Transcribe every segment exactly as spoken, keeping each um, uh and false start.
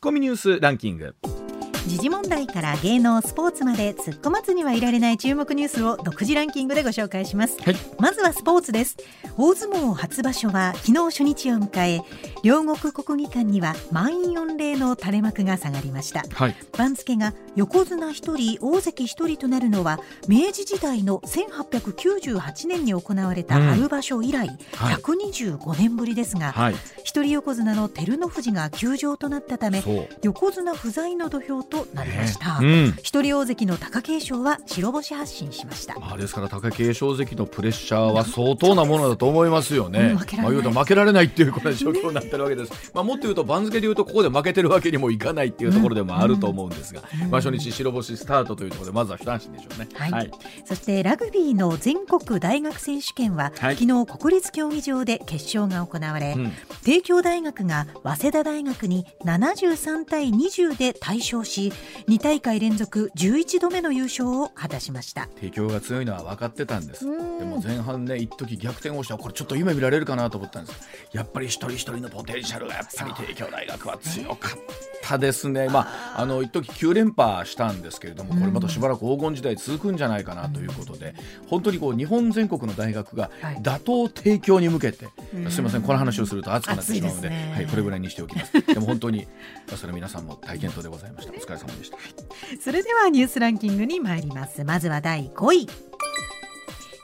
コミニュースランキング。時事問題から芸能スポーツまで突っ込まずにはいられない注目ニュースを独自ランキングでご紹介します、はい、まずはスポーツです。大相撲初場所は昨日初日を迎え、両国国技館には満員御礼の垂れ幕が下がりました、はい、番付が横綱ひとり大関ひとりとなるのは明治時代のせんはっぴゃくきゅうじゅうはちねんに行われた春場所以来、うんはい、ひゃくにじゅうごねんぶりですが、はい、一人横綱の照ノ富士が休場となったため横綱不在の土俵となりました、ねうん、一人大関の貴景勝は白星発進しました、まあ、ですから貴景勝関のプレッシャーは相当なものだと思いますよね。負けられない、まあ、言うと負けられないっていうこの状況になってるわけです、ねまあ、もっと言うと番付で言うとここで負けてるわけにもいかないっていうところでもあると思うんですが、うんうんまあ、初日白星スタートというところでまずは一安心でしょうね、はいはい、そしてラグビーの全国大学選手権は、はい、昨日国立競技場で決勝が行われ、うん、帝京大学が早稲田大学にななじゅうさんたいにじゅうで大勝しにたいかい連続じゅういちどめの優勝を果たしました。帝京が強いのは分かってたんです。でも前半ね一時逆転をしたこれちょっと夢見られるかなと思ったんです。やっぱり一人一人のポテンシャルがやっぱり帝京大学は強かったですね、まあ、あの一時きゅうれんぱしたんですけれどもこれまたしばらく黄金時代続くんじゃないかなということで本当にこう日本全国の大学が打倒帝京に向けて、はい、すいませんこの話をすると熱くなってしまうので、はい、これぐらいにしておきます。でも本当にそれ皆さんも大健闘でございました。お疲れ様でした。それではニュースランキングに参ります。まずはだいごい、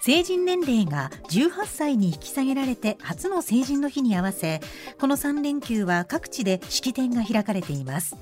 成人年齢がじゅうはっさいに引き下げられて初の成人の日に合わせこのさんれんきゅうは各地で式典が開かれています。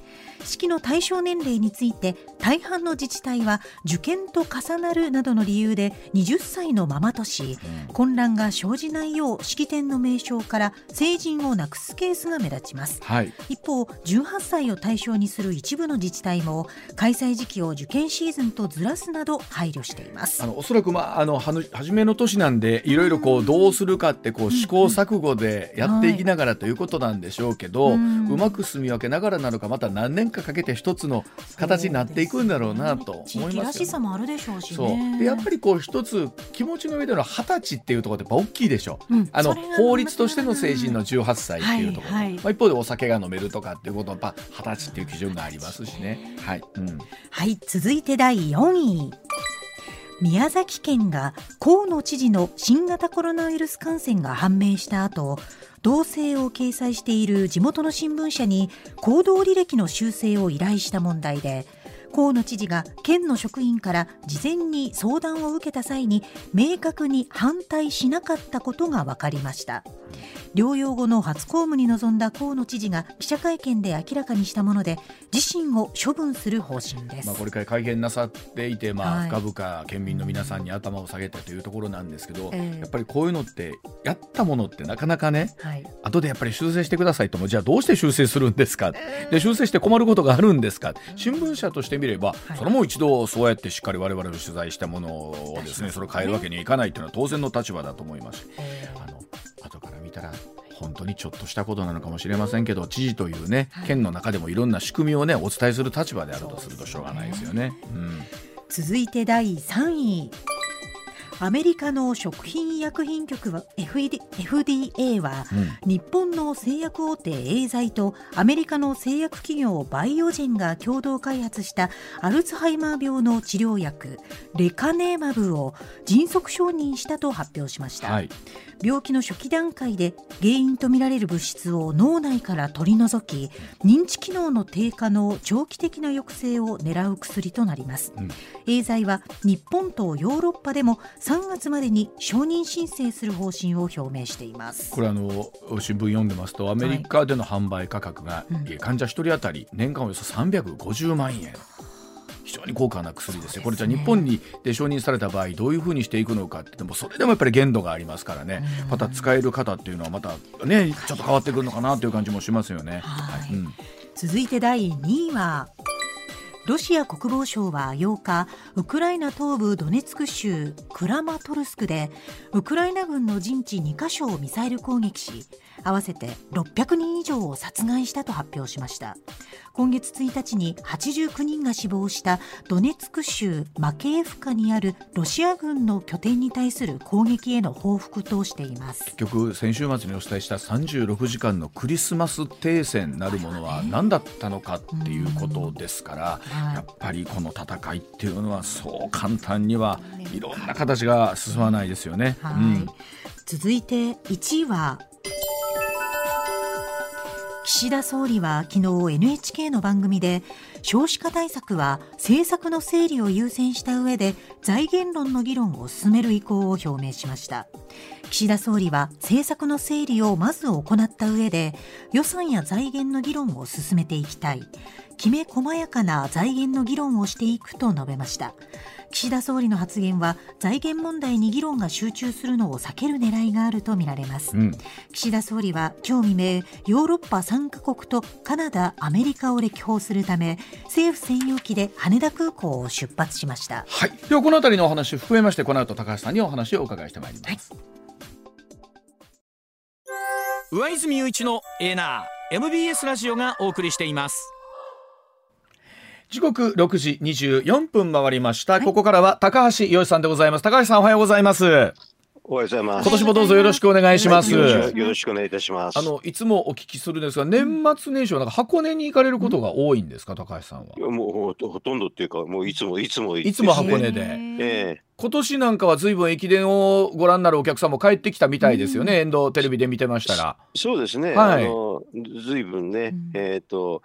式の対象年齢について大半の自治体は受験と重なるなどの理由ではたちのままとし混乱が生じないよう式典の名称から成人をなくすケースが目立ちます、はい、一方じゅうはっさいを対象にする一部の自治体も開催時期を受験シーズンとずらすなど配慮しています。あのおそらく、まあ、あの初めの年なんでいろいろこうどうするかってこう試行錯誤でやっていきながらということなんでしょうけど、うまく住み分けながらなのかまた何年かかけて一つの形になっていくんだろうなと思いますよ、ね、地域らしさもあるでしょうしね。そうでやっぱりこう一つ気持ちの上でのはたちっていうところでやっぱ大きいでしょう、うん、あの法律としての成人のじゅうはっさいっていうところ、はいはいまあ、一方でお酒が飲めるとかっていうことはやっぱはたちっていう基準がありますしね、はいうんはい、続いてだいよんい、宮崎県が河野知事の新型コロナウイルス感染が判明した後、動静を掲載している地元の新聞社に行動履歴の修正を依頼した問題で、河野知事が県の職員から事前に相談を受けた際に明確に反対しなかったことが分かりました。療養後の初公務に臨んだ河野知事が記者会見で明らかにしたもので自身を処分する方針です、まあ、これから会見なさっていて、まあ、深々県民の皆さんに頭を下げたというところなんですけど、はい、やっぱりこういうのってやったものってなかなかね、はい、後でやっぱり修正してくださいともじゃあどうして修正するんですかで修正して困ることがあるんですか新聞社として見れば、はい、それも一度そうやってしっかり我々の取材したものをですねそれを変えるわけにいかないというのは当然の立場だと思います、えー、あの後から見たら本当にちょっとしたことなのかもしれませんけど知事というね県の中でもいろんな仕組みをねお伝えする立場であるとするとしょうがないですよね、うん、続いてだいさんい、アメリカの食品医薬品局は エフディーエー は日本の製薬大手エーザイとアメリカの製薬企業バイオジェンが共同開発したアルツハイマー病の治療薬レカネマブを迅速承認したと発表しました、はい、病気の初期段階で原因とみられる物質を脳内から取り除き認知機能の低下の長期的な抑制を狙う薬となります、うん、エーザイは日本とヨーロッパでもさんがつまでに承認申請する方針を表明しています。これあの新聞読んでますとアメリカでの販売価格が、はいうん、患者ひとり当たり年間およそさんびゃくごじゅうまんえん非常に高価な薬ですね。これじゃあ日本にで承認された場合どういうふうにしていくのかってでもそれでもやっぱり限度がありますからね、うん、また使える方っていうのはまたねちょっと変わってくるのかなという感じもしますよね、はいはいうん、続いてだいにいはロシア国防省はようかウクライナ東部ドネツク州クラマトルスクでウクライナ軍の陣地にかしょをミサイル攻撃し合わせてろっぴゃくにんいじょうを殺害したと発表しました。今月ついたちにはちじゅうきゅうにんが死亡したドネツク州マケーフカにあるロシア軍の拠点に対する攻撃への報復としています。結局先週末にお伝えしたさんじゅうろくじかんのクリスマス停戦なるものは何だったのかっていうことですから、やっぱりこの戦いっていうのはそう簡単にはいろんな形が進まないですよね。はい、うん、続いていちいは、岸田総理は昨日 エヌエイチケー の番組で少子化対策は政策の整理を優先した上で財源論の議論を進める意向を表明しました。岸田総理は政策の整理をまず行った上で予算や財源の議論を進めていきたい、きめ細やかな財源の議論をしていくと述べました。岸田総理の発言は財源問題に議論が集中するのを避ける狙いがあるとみられます、うん、岸田総理は今日未明ヨーロッパさんかこくとカナダ、アメリカを歴訪するため政府専用機で羽田空港を出発しました。はい、ではこのあたりのお話を含めましてこの後高橋さんにお話をお伺いしてまいります、はい、上泉雄一のエナー エムビーエス ラジオがお送りしています。時刻ろくじにじゅうよんぷん回りました、はい、ここからは高橋洋一さんでございます。高橋さんおはようございます。おはようございます。今年もどうぞよろしくお願いします。よろしくお願いいたします。あのいつもお聞きするんですが、年末年始はなんか箱根に行かれることが多いんですか、高橋さんは。いやもうほとんどっていうか、もういつもいつもいつも箱根で、えー、今年なんかは随分駅伝をご覧になるお客さんも帰ってきたみたいですよね。沿道テレビで見てましたら。そうですね。はい、あの随分ね、えーと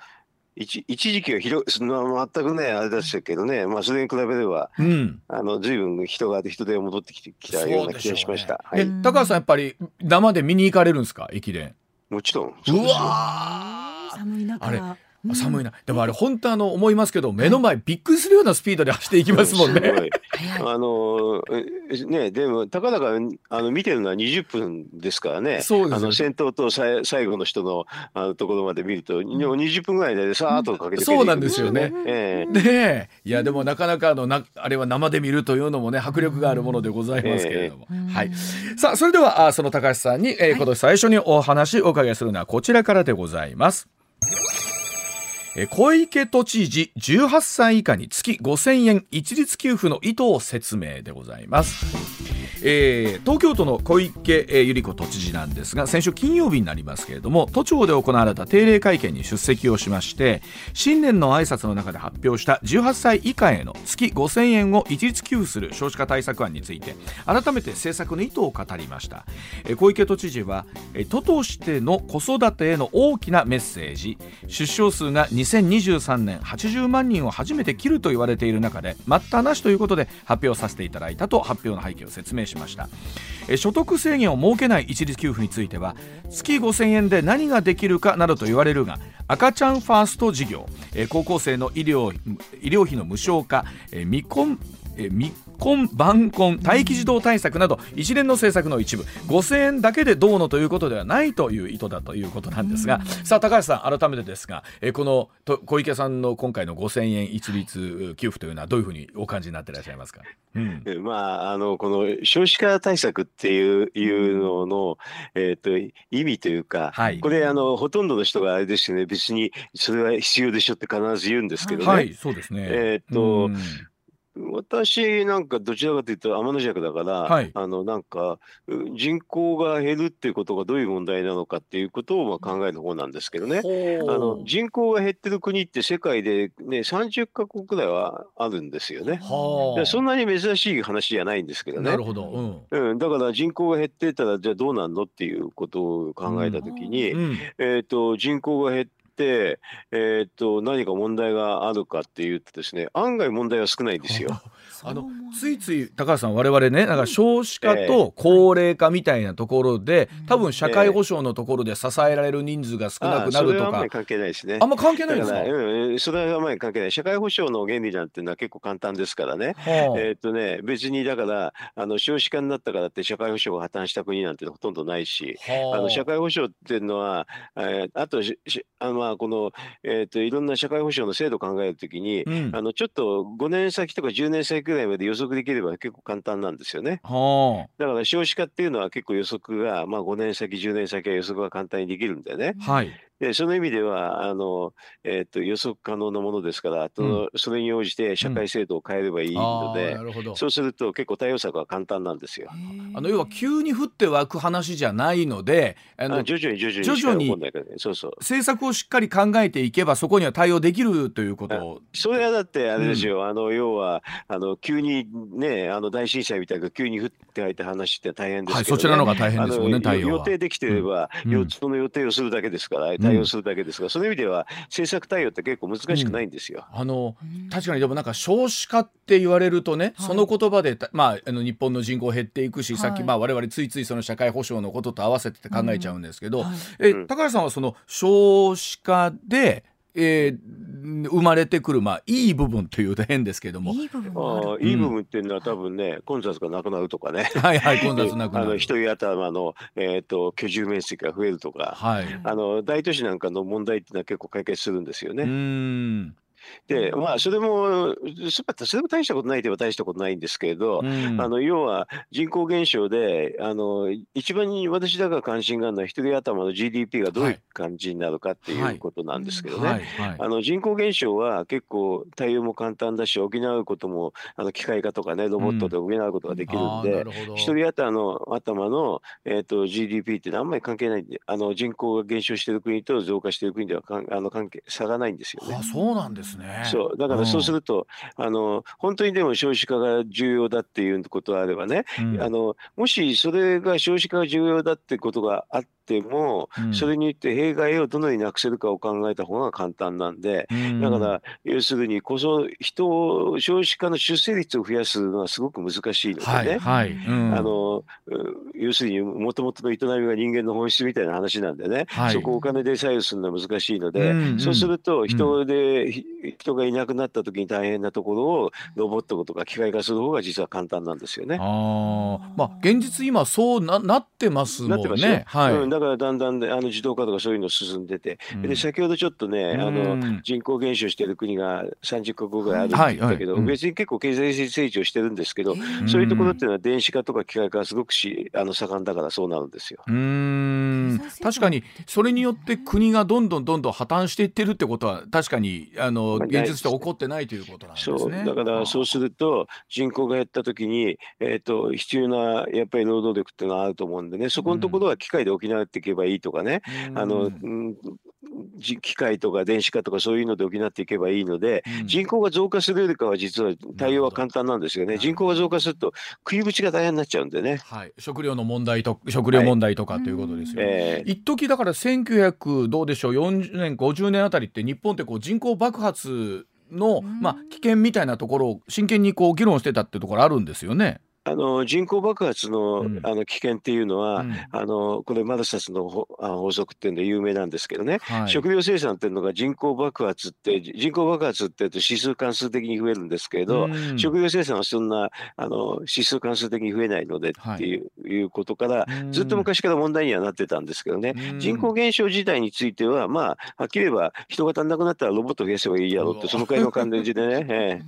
一, 一時期は広その全くねあれでしたけどね、まあ、それに比べれば、うん、あの随分人が人手が戻ってきてきたような気がしました。う、ね、はい、高橋さんやっぱり生で見に行かれるんですか、駅伝。もちろん。うわ寒い中あれ、うん、寒いな。でもあれ本当あの思いますけど、目の前びっくりするようなスピードで走っていきますもんね、うん、すごいあのね、でもたかだかあの見てるのはにじゅっぷんですからね。そうですね。あの先頭とさ最後の人 の, あのところまで見ると、うん、にじゅっぷんぐらいでさーっとかけてくる、うん、そうなんですよね、えー、でいやでもなかなか あ, のなあれは生で見るというのもね迫力があるものでございますけれども、えーはい、さあそれではその高橋さんに、えー、今年最初にお話をお伺いするのはこちらからでございます、はい小池都知事じゅうはっさい以下に月ごせんえん一律給付の意図を説明でございます、えー、東京都の小池百合子都知事なんですが、先週金曜日になりますけれども、都庁で行われた定例会見に出席をしまして、新年の挨拶の中で発表したじゅうはっさい以下への月ごせんえんを一律給付する少子化対策案について改めて政策の意図を語りました。小池都知事は都としての子育てへの大きなメッセージ、出生数がにせんにじゅうさんねんはちじゅうまんにんを初めて切ると言われている中で待ったなしということで発表させていただいたと発表の背景を説明しました。え所得制限を設けない一律給付については、月ごせんえんで何ができるかなどと言われるが、赤ちゃんファースト事業、え高校生の医療、医療費の無償化、え未婚未婚晩婚待機児童対策など一連の政策の一部、ごせんえんだけでどうのということではないという意図だということなんですが、さあ高橋さん改めてですが、えこの小池さんの今回のごせんえん一律給付というのはどういうふうにお感じになっていらっしゃいますか。うん、まあ、あのこの少子化対策っていう、いうのの、えー、と意味というか、はい、これあのほとんどの人があれですよね、別にそれは必要でしょって必ず言うんですけどね。はい、そうですね。えーと私なんかどちらかというと天の弱だから、はい、あのなんか人口が減るっていうことがどういう問題なのかっていうことをまあ考える方なんですけどね。あの人口が減ってる国って世界で、ね、さんじゅっかこくくらいはあるんですよね。はそんなに珍しい話じゃないんですけどね。なるほど、うんうん、だから人口が減ってたらじゃあどうなんのっていうことを考えたときに、うんうん、えーと、人口が減ってでえー、と何か問題があるかっていうとですね、案外問題は少ないんですよ。あのついつい高橋さん我々ね、なんか少子化と高齢化みたいなところで、えー、多分社会保障のところで支えられる人数が少なくなるとか、あ、それはあんまり関係ないですね。あんま関係ないですか。うん、それはあんまり関係ない。社会保障の原理なんてのは結構簡単ですからね。えー、っとね別にだからあの少子化になったからって社会保障が破綻した国なんてほとんどないし、あの社会保障っていうのは、えー、あとしあのこの、えー、といろんな社会保障の制度を考えるときに、うん、あのちょっとごねんさきとかじゅうねんさきぐらいまで予測できれば結構簡単なんですよね。だから少子化っていうのは結構予測が、まあ、ごねんさきじゅうねんさきは予測が簡単にできるんだよね、はい、でその意味ではあの、えー、と予測可能なものですから、うん、それに応じて社会制度を変えればいいので、うん、そうすると結構対応策は簡単なんですよ。あの要は急に降って湧く話じゃないので、あのあ徐々に徐々に徐々に政策をしっかり考えていけばそこには対応できるということを。それはだってあれですよ、うん、あの要はあの急に、ね、あの大震災みたいな急に降って湧いた話って大変ですけど、ねはい、そちらの方が大変ですもんね。対応は予定できていれば、うん、その予定をするだけですから、うん対応するだけですが、その意味では政策対応って結構難しくないんですよ。うん、あの確かにでもなんか少子化って言われるとね、はい、その言葉で、まあ、あの日本の人口減っていくし、はい、さっきまあ我々ついついその社会保障のことと合わせて考えちゃうんですけど、うんはい、え高橋さんはその少子化で、えー、生まれてくる、まあ、いい部分というと変ですけどもいい部分もある。あ、いい部分っていうのは多分ね、うん、混雑がなくなるとかねはい、はい、混雑なくなる一人頭の、えー、と居住面積が増えるとか、はい、あの大都市なんかの問題っていうのは結構解決するんですよね。うんでまあ、それもそれも大したことないといえば大したことないんですけれど、うん、あの要は人口減少であの一番に私だから関心があるのは一人頭の ジーディーピー がどういう感じになるかっていうことなんですけどね。あの人口減少は結構対応も簡単だし補うこともあの機械化とかねロボットで補うことができるんで、うん、一人頭の、頭の、えー、と ジーディーピー ってあんまり関係ないんであの人口が減少している国と増加している国ではかんあの関係差がないんですよね。あ、そうなんですね。そうだからそうすると、うん、あの本当にでも少子化が重要だっていうことがあればね、うん、あのもしそれが少子化が重要だってことがあっても、うん、それによって弊害をどのようになくせるかを考えた方が簡単なんで、うん、だから要するにこそ人を少子化の出生率を増やすのはすごく難しいのでね、はいはいうん、あの要するにもともとの営みが人間の本質みたいな話なんでね、はい、そこをお金で左右するのは難しいので、うんうん、そうすると人で、うん人がいなくなった時に大変なところをロボットとか機械化する方が実は簡単なんですよね。あ、まあ、現実今そう な, なってますもんね。なってますね、はいうん、だからだんだん、ね、あの自動化とかそういうの進んでて、うん、で先ほどちょっとね、うん、あの人口減少している国がさんじゅっかこくぐらいあるって言ったけど、はいはい、別に結構経済成長してるんですけど、うん、そういうところっていうのは電子化とか機械化がすごくしあの盛んだからそうなるんですよ。うーん確かにそれによって国がどんどんどんどん破綻していってるってことは確かにあの現実と起こってないということなんですね。そうだからそうすると人口が減った時に、えー、と必要なやっぱり労働力っていうのはあると思うんでねそこのところは機械で補っていけばいいとかね、うんあのうん、機械とか電子化とかそういうので補っていけばいいので、うん、人口が増加するよりかは実は対応は簡単なんですよね。人口が増加すると食いぶちが大変になっちゃうんでね、はい、食料の問題と食料問題とかということですよね、はいえー、一時だからせんきゅうひゃくどうでしょうよんじゅうねんごじゅうねんあたりって日本ってこう人口爆発の、まあ、危険みたいなところを真剣にこう議論してたってところあるんですよね。あの人口爆発 の,、うん、あの危険っていうのは、うん、あのこれマルサスの法則っていうので有名なんですけどね、はい、食料生産っていうのが人口爆発って人口爆発っていうと指数関数的に増えるんですけれど、うん、食料生産はそんなあの指数関数的に増えないのでっていう、はい、いうことからずっと昔から問題にはなってたんですけどね、うん、人口減少自体についてはまあはっきり言えば人が足んなくなったらロボット増やせばいいやろってそのくらいの感じでね、え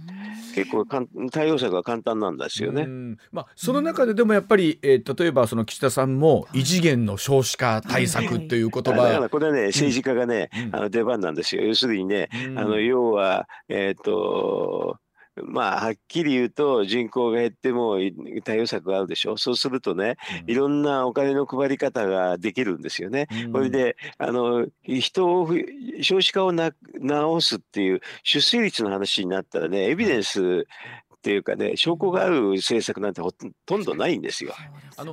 え、結構かん対応策が簡単なんですよね、うんまあ、その中ででもやっぱり、えー、例えばその岸田さんも異次元の少子化対策という言葉、はいはい、だからこれはね政治家がね、うん、あの出番なんですよ。要するにね、うん、あの要はえっとまあはっきり言うと人口が減っても対応策があるでしょ。そうするとね、うん、いろんなお金の配り方ができるんですよね、うん、これであの人を少子化をな直すっていう出生率の話になったらねエビデンスっていうかね証拠がある政策なんてほとんどないんですよ。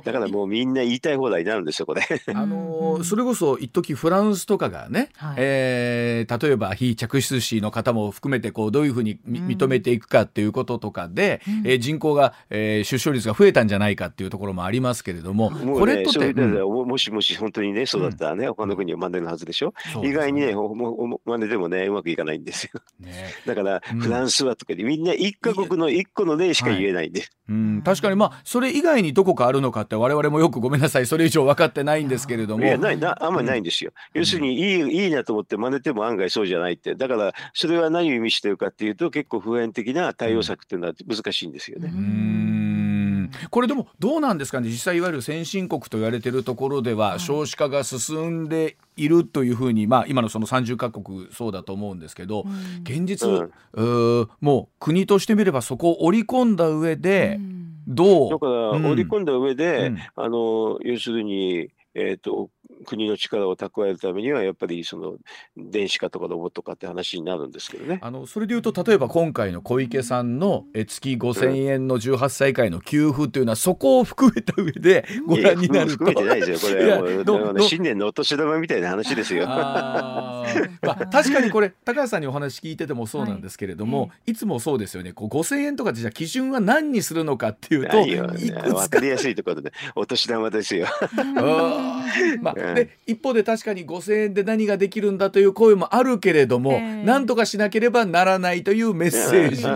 だからもうみんな言いたい放題になるんですよこれあのそれこそ一時フランスとかがね、はいえー、例えば非嫡出子の方も含めてこうどういうふうに認めていくかっていうこととかで、うんえー、人口が、えー、出生率が増えたんじゃないかっていうところもありますけれども、もうね、これとて、うん、もしもし本当にねそうだったらね、うん、他の国は真似のはずでしょ、うん、意外にね真似でもねうまくいかないんですよ、ね、だから、うん、フランスはとかでみんな一カ国のいっこの例しか言えないんで、はい、うん確かにまあそれ以外にどこかあるのかって我々もよくごめんなさいそれ以上分かってないんですけれどもいやないなあんまりないんですよ、うん、要するにい い, いいなと思って真似ても案外そうじゃないってだからそれは何を意味してるかっていうと結構普遍的な対応策っていうのは難しいんですよね。うんうん、これでもどうなんですかね、実際いわゆる先進国と言われているところでは少子化が進んでいるというふうに、まあ、今のそのさんじゅっかこくそうだと思うんですけど、うん、現実、うん、うもう国としてみればそこを織り込んだ上で、うん、どうだから、うん、織り込んだ上で、うん、あの要するに、えーと国の力を蓄えるためにはやっぱりその電子化とかロボット化って話になるんですけどね。あのそれでいうと例えば今回の小池さんの月ごせんえんのじゅうはっさい以下への給付というのはそこを含めた上でご覧になると。含めてないですよこれは。もう新年のお年玉みたいな話ですよ。あ、まあ、確かにこれ高橋さんにお話聞いててもそうなんですけれども、はい、いつもそうですよね、こうごせんえんとかじゃ基準は何にするのかっていうと分かりやすいところでお年玉ですよ。あまあで一方で確かにごせんえんで何ができるんだという声もあるけれども、えー、何とかしなければならないというメッセージと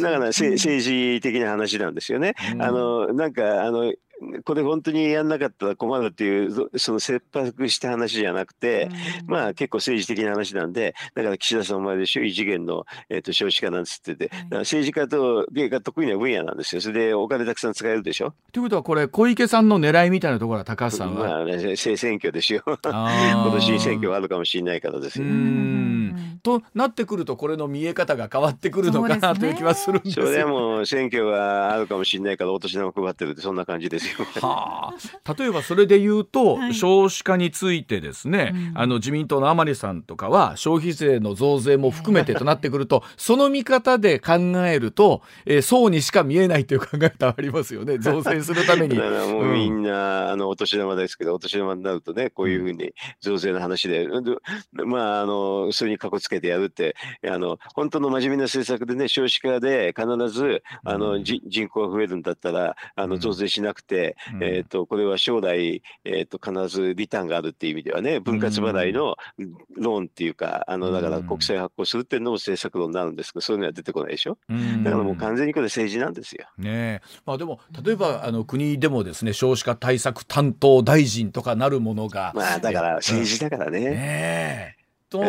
だから政治的な話なんですよね、うん、あのなんかあのこれ本当にやんなかったら困るっていうその切迫した話じゃなくて、うん、まあ結構政治的な話なんで、だから岸田さんお前でしょ異次元の、えー、と少子化なんつってて、はい、だから政治家と芸が得意な分野なんですよ。それでお金たくさん使えるでしょ。ということはこれ小池さんの狙いみたいなところは高橋さんは、まあね、正選挙ですよ。今年選挙あるかもしれないからですよ。うーんとなってくるとこれの見え方が変わってくるのかなという気はするんですよ。それはもう選挙はあるかもしれないからお年玉配ってるってそんな感じです。はあ、例えばそれで言うと、はい、少子化についてですね、うん、あの自民党の甘利さんとかは消費税の増税も含めてとなってくると、その見方で考えると、えー、そうにしか見えないという考え方ありますよね。増税するためにだからもうみんな、うん、あのお年玉ですけど、お年玉になるとねこういうふうに増税の話で、うん、まああのそれにかこつけてやるって、あの本当の真面目な政策でね、少子化で必ずあの、うん、人口が増えるんだったらあの増税しなくて、うん、えー、とこれは将来、えー、と必ずリターンがあるっていう意味ではね、分割払いのローンっていうか、うん、あのだから国債発行するっていうのも政策論になるんですけど、そういうのは出てこないでしょ、うん、だからもう完全にこれ政治なんですよ、ねえ。まあ、でも例えばあの国でもですね、少子化対策担当大臣とかなるものが、まあ、だから政治だからね、うん、ねと、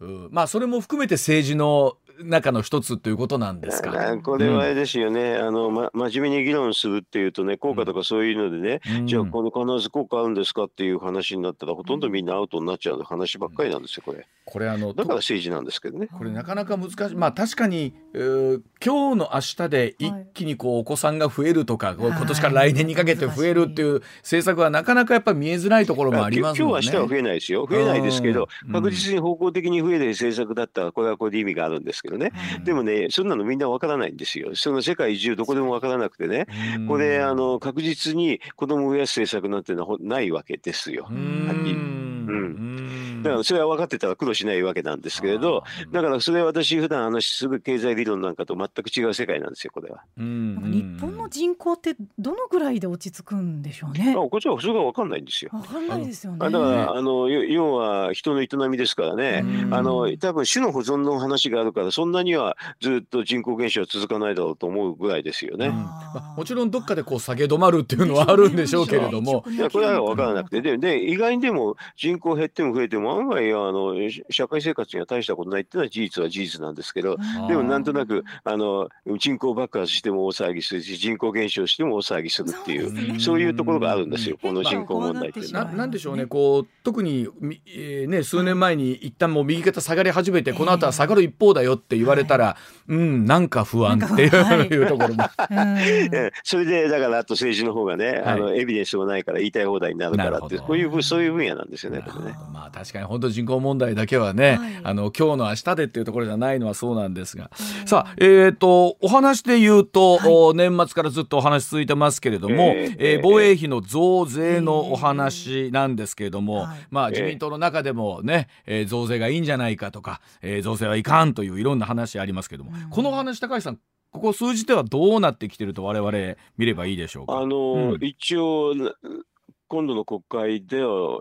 うん、まあ、それも含めて政治の中の一つということなんですか。これはあれですよね、うん、あのま、真面目に議論するっていうとね、効果とかそういうのでね、うん、じゃあこの必ず効果あるんですかっていう話になったら、うん、ほとんどみんなアウトになっちゃう話ばっかりなんですよこれ。これあのだから政治なんですけどね、これなかなか難しい。まあ確かに、えー、今日の明日で一気にこうお子さんが増えるとか、はい、今年から来年にかけて増えるっていう政策はなかなかやっぱり見えづらいところもありますもんね。今日明日は増えないですよ、増えないですけど、確実に方向的に増える政策だったらこれはこれで意味があるんですけどね、うん、でもねそんなのみんなわからないんですよ。その世界中どこでもわからなくてね、うん、これあの確実に子供を増やす政策なんてのはないわけですよ、はっきり。だからそれは分かってたら苦労しないわけなんですけれど、だからそれは私普段話する経済理論なんかと全く違う世界なんですよこれは。うん、なんか日本の人口ってどのぐらいで落ち着くんでしょうね。こっちはそれが分かんないんですよ。分かんないですよね。だからあの要は人の営みですからね、あの多分種の保存の話があるから、そんなにはずっと人口減少は続かないだろうと思うぐらいですよね。まあ、もちろんどっかでこう下げ止まるっていうのはあるんでしょうけれども、いやこれは分からなくて、で、で意外にでも人口減っても増えても案外あの社会生活には大したことないっていうのは事実は事実なんですけど、でもなんとなくあの人口爆発しても大騒ぎするし、人口減少しても大騒ぎするっていう、そうですね、そういうところがあるんですよこの人口問題っていうのは。まあ、な, なんでしょうね、こう特に、えーね、数年前に一旦もう右肩下がり始めて、この後は下がる一方だよって言われたら、えー、うんなんか不安っていう、はい、ところもそれでだからあと政治の方がね、あの、はい、エビデンスもないから言いたい放題になるからって、こういうそういう分野なんですよね。まあ確かに本当人口問題だけはね、はい、あの今日の明日でっていうところじゃないのはそうなんですが、はい、さあ、えー、とお話で言うと、はい、年末からずっとお話続いてますけれども、えーえー、防衛費の増税のお話なんですけれども、えーまあ、自民党の中でもね、えー、増税がいいんじゃないかとか、えー、増税はいかんといういろんな話ありますけれども、うん、このお話高橋さんここ数字ではどうなってきてると我々見ればいいでしょうか。あのーうん、一応今度の国会では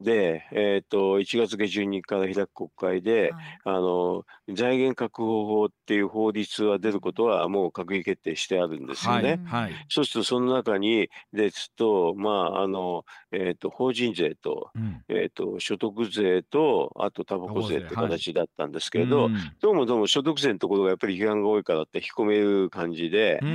で、えー、といちがつ下旬にから開く国会で、はい、あの財源確保法っていう法律は出ることはもう閣議決定してあるんですよね。はいはい、そうするとその中にですと、まああのえー、と法人税 と,、うんえー、と所得税とあとタバコ税って形だったんですけれど、はい、どうもどうも所得税のところがやっぱり批判が多いからって引っ込める感じで、う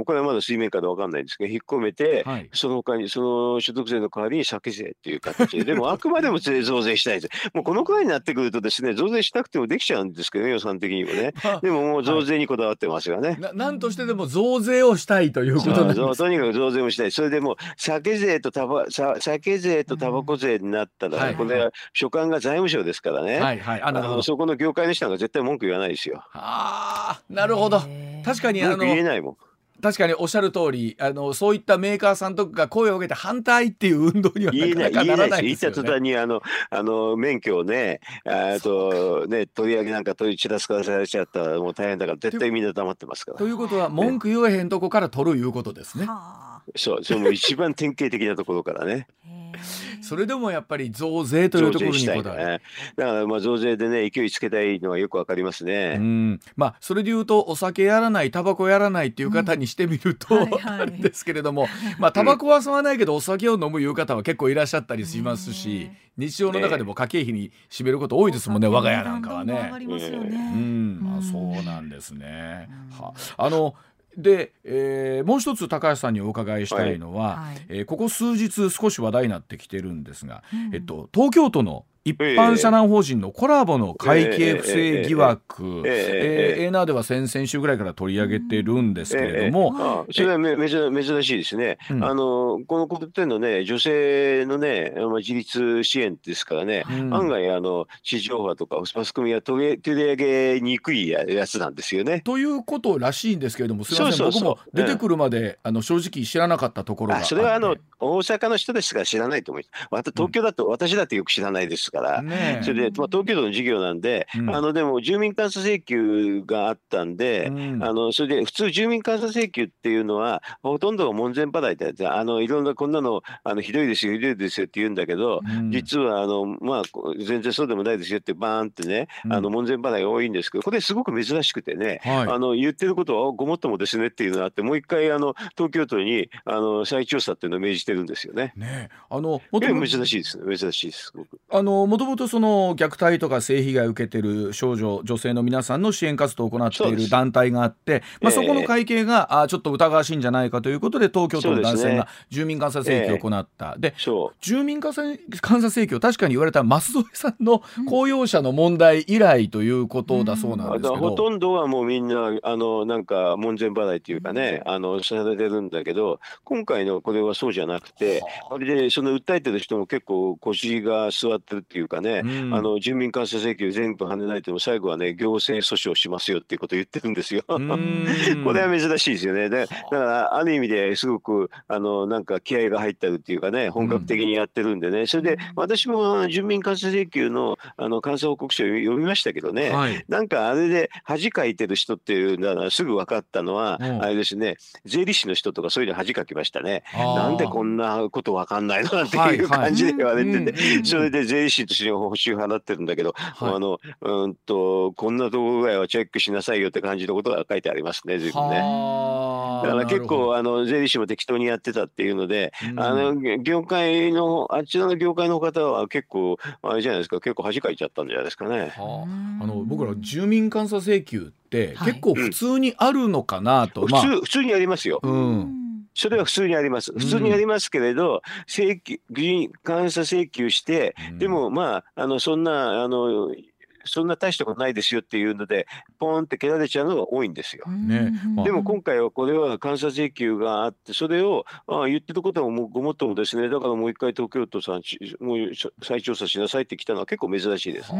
ん、これはまだ水面下で分かんないんですけど引っ込めて、はい、その他にその所得税の代わりに酒税っていう形ででもあくまでも増税したいです。もうこのくらいになってくるとですね、増税したくてもできちゃうんですけどね、予算的にもね。でももう増税にこだわってますがね、はい、な, なんとしてでも増税をしたいということなんです。そうそう、とにかく増税をしたい。それでもう酒税とタバ酒税とタバコ税になったら、ね、うん、これは所管が財務省ですからね、はいはい、あのそこの業界の人が絶対文句言わないですよ。あー、なるほど。確かにあの文句言えないもん。確かにおっしゃる通り、あのそういったメーカーさんとかが声を上げて反対っていう運動にはなかなかならないですよね。言いた途端にあのあの免許をね、あとね取り上げなんか取り散らすからされちゃったらもう大変だから、絶対みんな黙ってますから。ということは文句言えへんとこから取るいうことですね。そう、それも一番典型的なところからね。それでもやっぱり増税というところにこだわる、ね、だからまあ増税でね勢いつけたいのはよくわかりますね。うん、まあそれでいうとお酒やらないタバコやらないっていう方にしてみると、うんはいはい、あるんですけれども、まあタバコは吸わないけどお酒を飲むいう方は結構いらっしゃったりしますし、日常の中でも家計費に占めること多いですもんね、我が家なんかはね。うん、まあそうなんですね。はあのでえー、もう一つ高橋さんにお伺いしたいのは、はい、えー、ここ数日少し話題になってきてるんですが、うん、えっと、東京都の一般社団法人のコラボの会計不正疑惑、エーナーでは先々週ぐらいから取り上げてるんですけれども、えーえー、あそれはめ、えー、珍しいですね、うん、あのこのことってのね、女性のね自立支援ですからね、うん、案外あの地上波とかマスコミは取り上げにくいやつなんですよね。ということらしいんですけれども、すみません、そうそうそう、僕も出てくるまで、うん、あの正直知らなかったところがあって、あそれはあの大阪の人ですから知らないと思います。東京だと、うん、私だってよく知らないですから、ね、それで、まあ、東京都の事業なんで、うん、あのでも住民監査請求があったんで、うん、あのそれで普通住民監査請求っていうのはほとんどが門前払いで、あのいろんなこんなのあのひどいですよひどいですよって言うんだけど、うん、実はあの、まあ、全然そうでもないですよってバーンってね、あの門前払いが多いんですけど、これすごく珍しくてね、はい、あの言ってることはごもっともですねっていうのがあって、もう一回あの東京都にあの再調査っていうのを命じてるんですよね。ね、あの珍しいですね、珍しいです。あのもともとその虐待とか性被害を受けている少女女性の皆さんの支援活動を行っている団体があって、まあ、そこの会計が、えー、あちょっと疑わしいんじゃないかということで東京都の男性が住民監査請求を行った。で、ねえー、で住民監査、監査請求を確かに言われた舛添さんの公用車の問題以来ということだそうなんですけど、うん、ほとんどはもうみんなあのなんか門前払いというかね、あのされてるんだけど、今回のこれはそうじゃなくて、それでその訴えてる人も結構腰が座ってるっていうかね、うん、あの住民監査請求全部跳ねないとも最後はね行政訴訟しますよっていうことを言ってるんですよ。これは珍しいですよね。だからある意味ですごくあのなんか気合が入ったるっていうかね、本格的にやってるんでね、うん、それで私も住民監査請求 の, あの監査報告書を読みましたけどね、はい、なんかあれで恥かいてる人っていうのはすぐ分かったのは、うん、あれですね、税理士の人とかそういうの恥かきましたね。なんでこんなこと分かんないのなんていう感じで言われてて、それで税理士として報酬払ってるんだけど、はい、あのうんとこんなところぐらいはチェックしなさいよって感じのことが書いてありますね、随分ね。だから結構あの税理士も適当にやってたっていうので、うん、あの業界のあっちの業界の方は結構あれじゃないですか、結構恥かいちゃったんじゃないですかね。はあ、あの僕ら住民監査請求って結構普通にあるのかなと、はい、まあ、普通、普通にありますよ。うん、それは普通にあります。普通にありますけれど、請求、監査請求して、でもまあ、あの、そんな、あの、そんな大したことないですよっていうのでポンって蹴られちゃうのが多いんですよ、ね、まあ、でも今回はこれは監査請求があって、それをあ言ってることはもうごもっともですね、だからもう一回東京都さんもう再調査しなさいってきたのは結構珍しいです、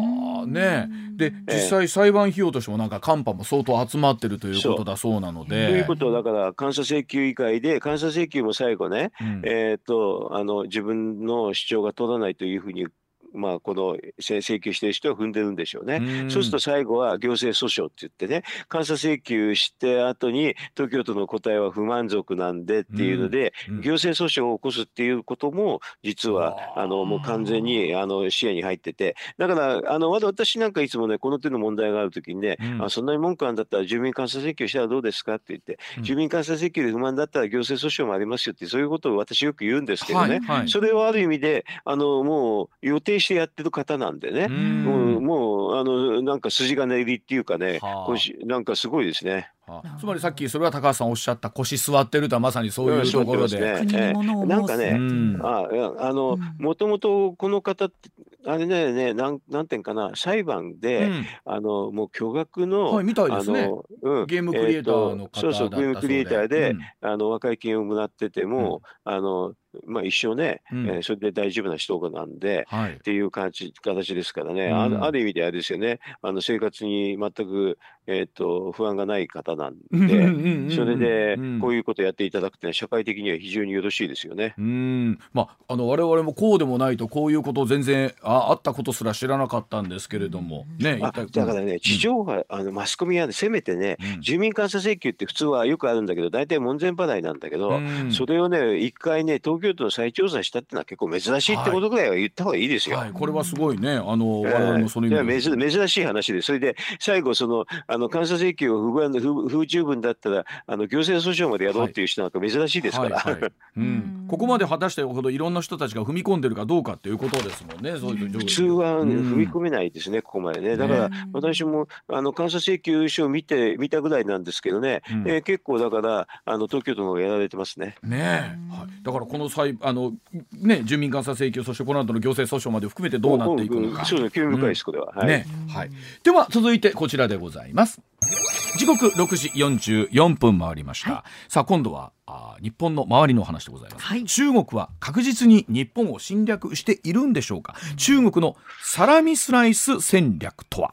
ね、で実際裁判費用としてもなんかカンパも相当集まってるということだそうなので、ということはだから監査請求以外で監査請求も最後ね、うん、えー、とあの自分の主張が通らないというふうにまあ、この請求している人は踏んでるんでしょうね。うん、そうすると最後は行政訴訟って言ってね、監査請求して後に東京都の答えは不満足なんでっていうので、うんうん、行政訴訟を起こすっていうことも実はあのもう完全にあの視野に入ってて、だからあの私なんかいつもねこの手の問題があるときにね、うん、あそんなに文句あるんだったら住民監査請求したらどうですかって言って、うん、住民監査請求で不満だったら行政訴訟もありますよって、そういうことを私よく言うんですけどね、はいはい、それはある意味であのもう予定してやってる方なんでね、もう、もうあのなんか筋金入りっていうかね、はあ、なんかすごいですね。はあ、つまりさっきそれは高橋さんおっしゃった腰座ってるとはまさにそういうところで、ね、なんかね、うん、ああのもともとこの方ってあれだよね、なんなんていうかな、裁判で、うん、あのもう巨額の、はい、みたいですね、うん、ゲームクリエイターの方だったそうで、そうそうゲームクリエイターで、うん、あの和解金をもらってても、うん、あのまあ、一生ね、うんえー、それで大丈夫な人なんで、はい、っていう感じ形ですからね、うん、あ, ある意味であれですよね、あの生活に全く、えー、と不安がない方なんで、それでこういうことをやっていただくというのは社会的には非常によろしいですよね。うん、まあ、あの我々もこうでもないとこういうこと全然 あ, あったことすら知らなかったんですけれども、ね、あだからね地上波、うん、あのマスコミは、ね、せめてね、うん、住民監査請求って普通はよくあるんだけど大体門前払いなんだけど、うん、それをね一回ね東京東京都の再調査したってのは結構珍しいってことぐらいは言った方がいいですよ、はいはい、これはすごいね、あの我々もその意味で珍しい話で、それで最後そのあの監査請求を 不, 不, 不十分だったらあの行政訴訟までやろうっていう人なんか珍しいですから、ここまで果たしてほどいろんな人たちが踏み込んでるかどうかっていうことですもんね。そういう普通は、ね、うん、踏み込めないですねここまでね。だから私もあの監査請求書を見て見たぐらいなんですけどね、うん、えー、結構だからあの東京都の方がやられてますね。ねえ、はい、だからこのあのね、住民監査請求、そしてこの後の行政訴訟まで含めてどうなっていくのか、そうですね、興味深いです、これは、はいね、はい、では続いてこちらでございます。時刻ろくじよんじゅうよんぷん回りました、はい、さあ今度はあ日本の周りの話でございます、はい、中国は確実に日本を侵略しているんでしょうか。中国のサラミスライス戦略とは。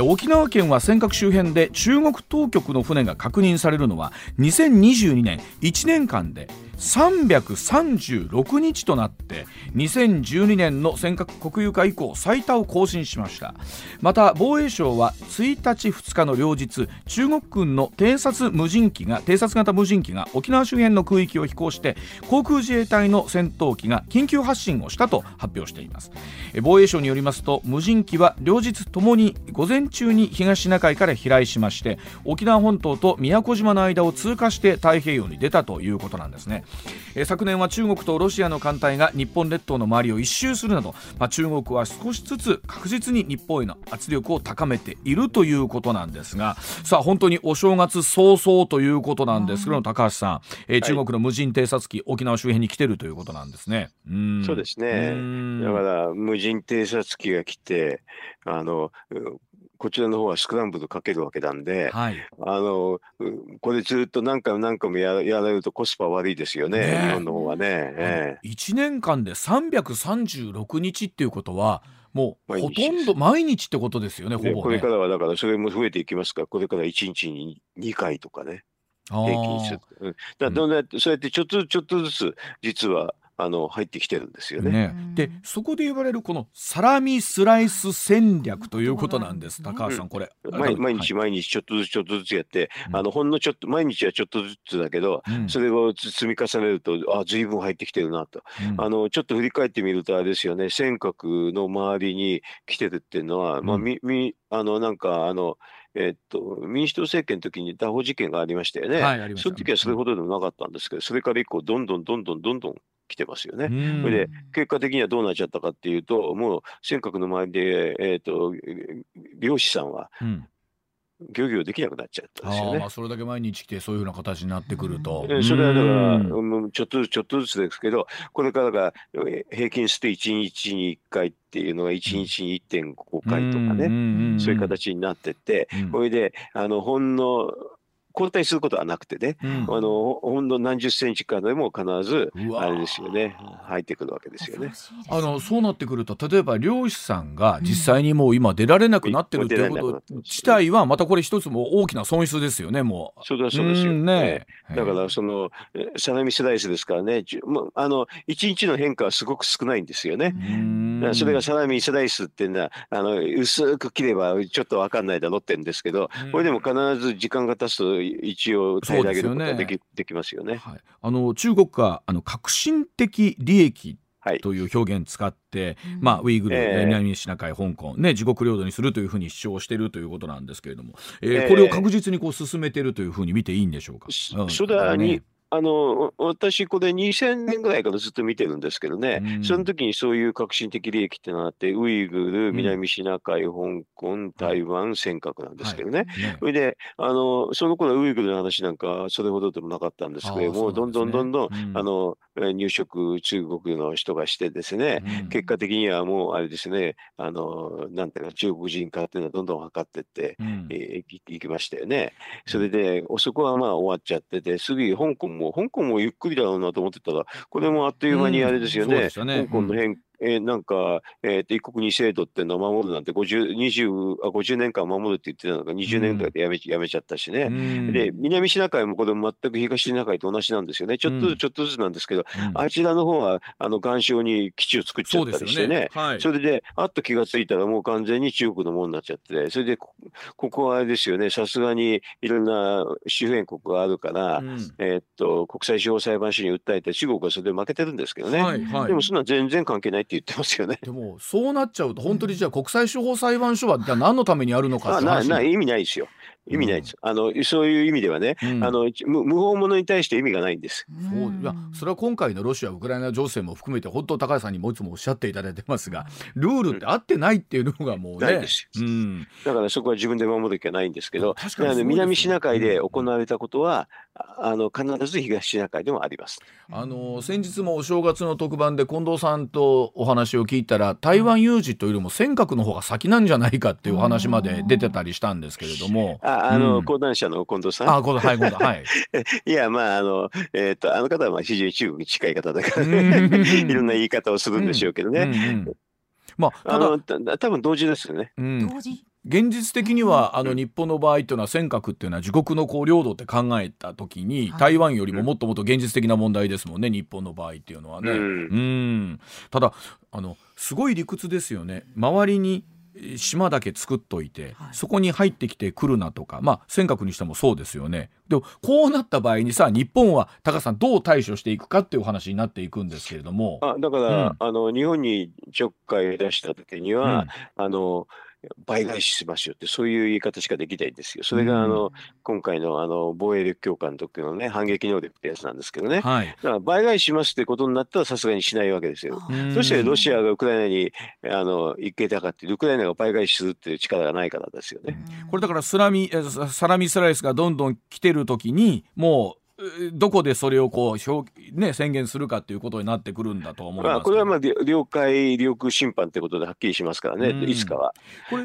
沖縄県は尖閣周辺で中国当局の船が確認されるのはにせんにじゅうにねんいちねんかんでさんびゃくさんじゅうろくにちとなって、にせんじゅうにねんの尖閣国有化以降最多を更新しました。また防衛省はいちにちふつかの両日、中国軍の偵察無人機が偵察型無人機が沖縄周辺の空域を飛行して、航空自衛隊の戦闘機が緊急発進をしたと発表しています。防衛省によりますと、無人機は両日ともに午前中に東シナ海から飛来しまして、沖縄本島と宮古島の間を通過して太平洋に出たということなんですね。昨年は中国とロシアの艦隊が日本列島の周りを一周するなど、まあ、中国は少しずつ確実に日本への圧力を高めているということなんですが、さあ本当にお正月早々ということなんですけど、高橋さん、えー、中国の無人偵察機、はい、沖縄周辺に来てるということなんですね。うん、そうですね、だから無人偵察機が来て、あのこちらの方はスクランブルかけるわけなんで、はい、あのこれずっと何回も何回も や, やられるとコスパ悪いですよ ね, ね日本の方はね、えー、いちねんかんでさんびゃくさんじゅうろくにちっていうことはもうほとんど毎日ってことですよ ね, ほぼね。これからはだからそれも増えていきますから、これからいちにちににかいとかね、平均する、うん、だからどんな、うん、そうやってちょっとずつちょっとずつ実はあの入ってきてるんですよ ね, ね。でそこで言われるこのサラミスライス戦略ということなんです、うん、高橋さんこれ、うん、毎, 毎日毎日ちょっとずつちょっとずつやって、うん、あのほんのちょっと毎日はちょっとずつだけど、うん、それを積み重ねるとあ随分入ってきてるなと、うん、あのちょっと振り返ってみるとあれですよね、尖閣の周りに来てるっていうのは、うん、まあみみあのなんかあのえー、っと民主党政権の時に拿捕事件がありましたよね、はい、ありました。その時はそれほどでもなかったんですけど、それから以降どんどんどんどんどんどん来てますよね。それで結果的にはどうなっちゃったかっていうと、もう尖閣の周りで、えー、と漁師さんは、うん、漁業できなくなっちゃったんですよね。あ、まあそれだけ毎日来てそういうふうな形になってくると、うん、それはだからちょっとずつちょっとずつですけど、これからが平均していちにちにいっかいっていうのがいちにちに いってんごかいとかね、うん、そういう形になってって、うん、これであのほんの交代することはなくてね、うん、あのほんの何十センチかでも必ずあれですよね、入ってくるわけですよね。あのそうなってくると、例えば漁師さんが実際にもう今出られなくなってるということ自体はまたこれ一つも大きな損失ですよね。もうそうだそうですよね。だからそのサラミスライスですからね、あのいちにちの変化はすごく少ないんですよね。それがサラミスライスっていうのはあの薄く切ればちょっと分かんないだろってんですけど、これでも必ず時間が経つと一応平らげることができ、できますよね、はい、あの中国があの革新的利益という表現使って、はい、まあ、ウイグル、えー、南シナ海、香港、ね、自国領土にするというふうに主張しているということなんですけれども、えーえー、これを確実にこう進めているというふうに見ていいんでしょうか。うん、それはね、あの私これにせんねんぐらいからずっと見てるんですけどね、うん、その時にそういう革新的利益ってのがあって、ウイグル、南シナ海、うん、香港、台湾、尖閣なんですけどね、はいね、それであのその頃ウイグルの話なんかそれほどでもなかったんですけども、ね、どんどんどんどん、うん、あの入植中国の人がしてですね、うん、結果的にはもうあれですね、あのなんていうか中国人化っていうのはどんどん図ってって、うんえー、いきましたよね。それでそこはまあ終わっちゃってて、すぐ香港も香港もゆっくりだろうなと思ってたら、これもあっという間にあれですよね、うん、そうでしたね、香港の変化、うんえー、なんか、えー、一国二制度っていうのを守るなんて ごじゅう, にじゅう, ごじゅうねんかん守るって言ってたのがにじゅうねんかんでやめ、うん、やめちゃったしね、うん、で南シナ海もこれ全く東シナ海と同じなんですよね。ちょっとずつちょっとずつなんですけど、うん、あちらの方はあの岩礁に基地を作っちゃったりして ね, そ, ね、はい、それであっと気がついたらもう完全に中国のものになっちゃって、それで こ, ここはあれですよね、さすがにいろんな周辺国があるから、うんえー、っと国際司法裁判所に訴えて中国はそれで負けてるんですけどね、はいはい、でもそんな全然関係ないって言ってますよね。でもそうなっちゃうと本当にじゃあ国際司法裁判所はじゃあ何のためにあるのかって話なな意味ないですよ。意味ないです、うん、あのそういう意味ではね、うん、あの 無, 無法者に対して意味がないんです、うん、そう、それは今回のロシアウクライナ情勢も含めて本当高橋さんにもいつもおっしゃっていただいてますが、ルールって合ってないっていうのがもうね、うん、ないです、うん、だからそこは自分で守る気はないんですけど、確かにそうですね、南シナ海で行われたことは、うん、あの必ず東シナ海でもあります。あの先日もお正月の特番で近藤さんとお話を聞いたら、台湾有事というよりも尖閣の方が先なんじゃないかっていうお話まで出てたりしたんですけれども、うん、ああの講談社の近藤さん、あ、近藤、はい、近藤、はい、いやまああの、えー、とあの方はまあ非常に中国に近い方だから、ね、いろんな言い方をするんでしょうけどね、うんうんうん、まあ、ただあのた多分同時ですよね、うん、同時、現実的にはあの日本の場合というのは尖閣というのは自国のこう領土って考えたときに、台湾よりももっともっと現実的な問題ですもんね、日本の場合っていうのはね、うん、うん、ただあのすごい理屈ですよね。周りに島だけ作っといて、そこに入ってきてくるなとか、まあ、尖閣にしてもそうですよね。でもこうなった場合にさ、日本は高橋さんどう対処していくかっていう話になっていくんですけれども、あだから、うん、あの日本にちょっかい出した時には、うん、あの倍返ししますよって、そういう言い方しかできないんですよ。それがあの、うん、今回 の, あの防衛力強化の時のね、反撃能力ってやつなんですけどね、はい、だから倍返ししますってことになったらさすがにしないわけですよ。そしてロシアがウクライナにあの行けたかっていう、ウクライナが倍返しするっていう力がないからですよね。これだからスラミサラミスライスがどんどん来てる時に、もうどこでそれをこう表、ね、宣言するかということになってくるんだと思います、まあ、これはまあ領海領空侵犯ということではっきりしますからね、うん、いつかは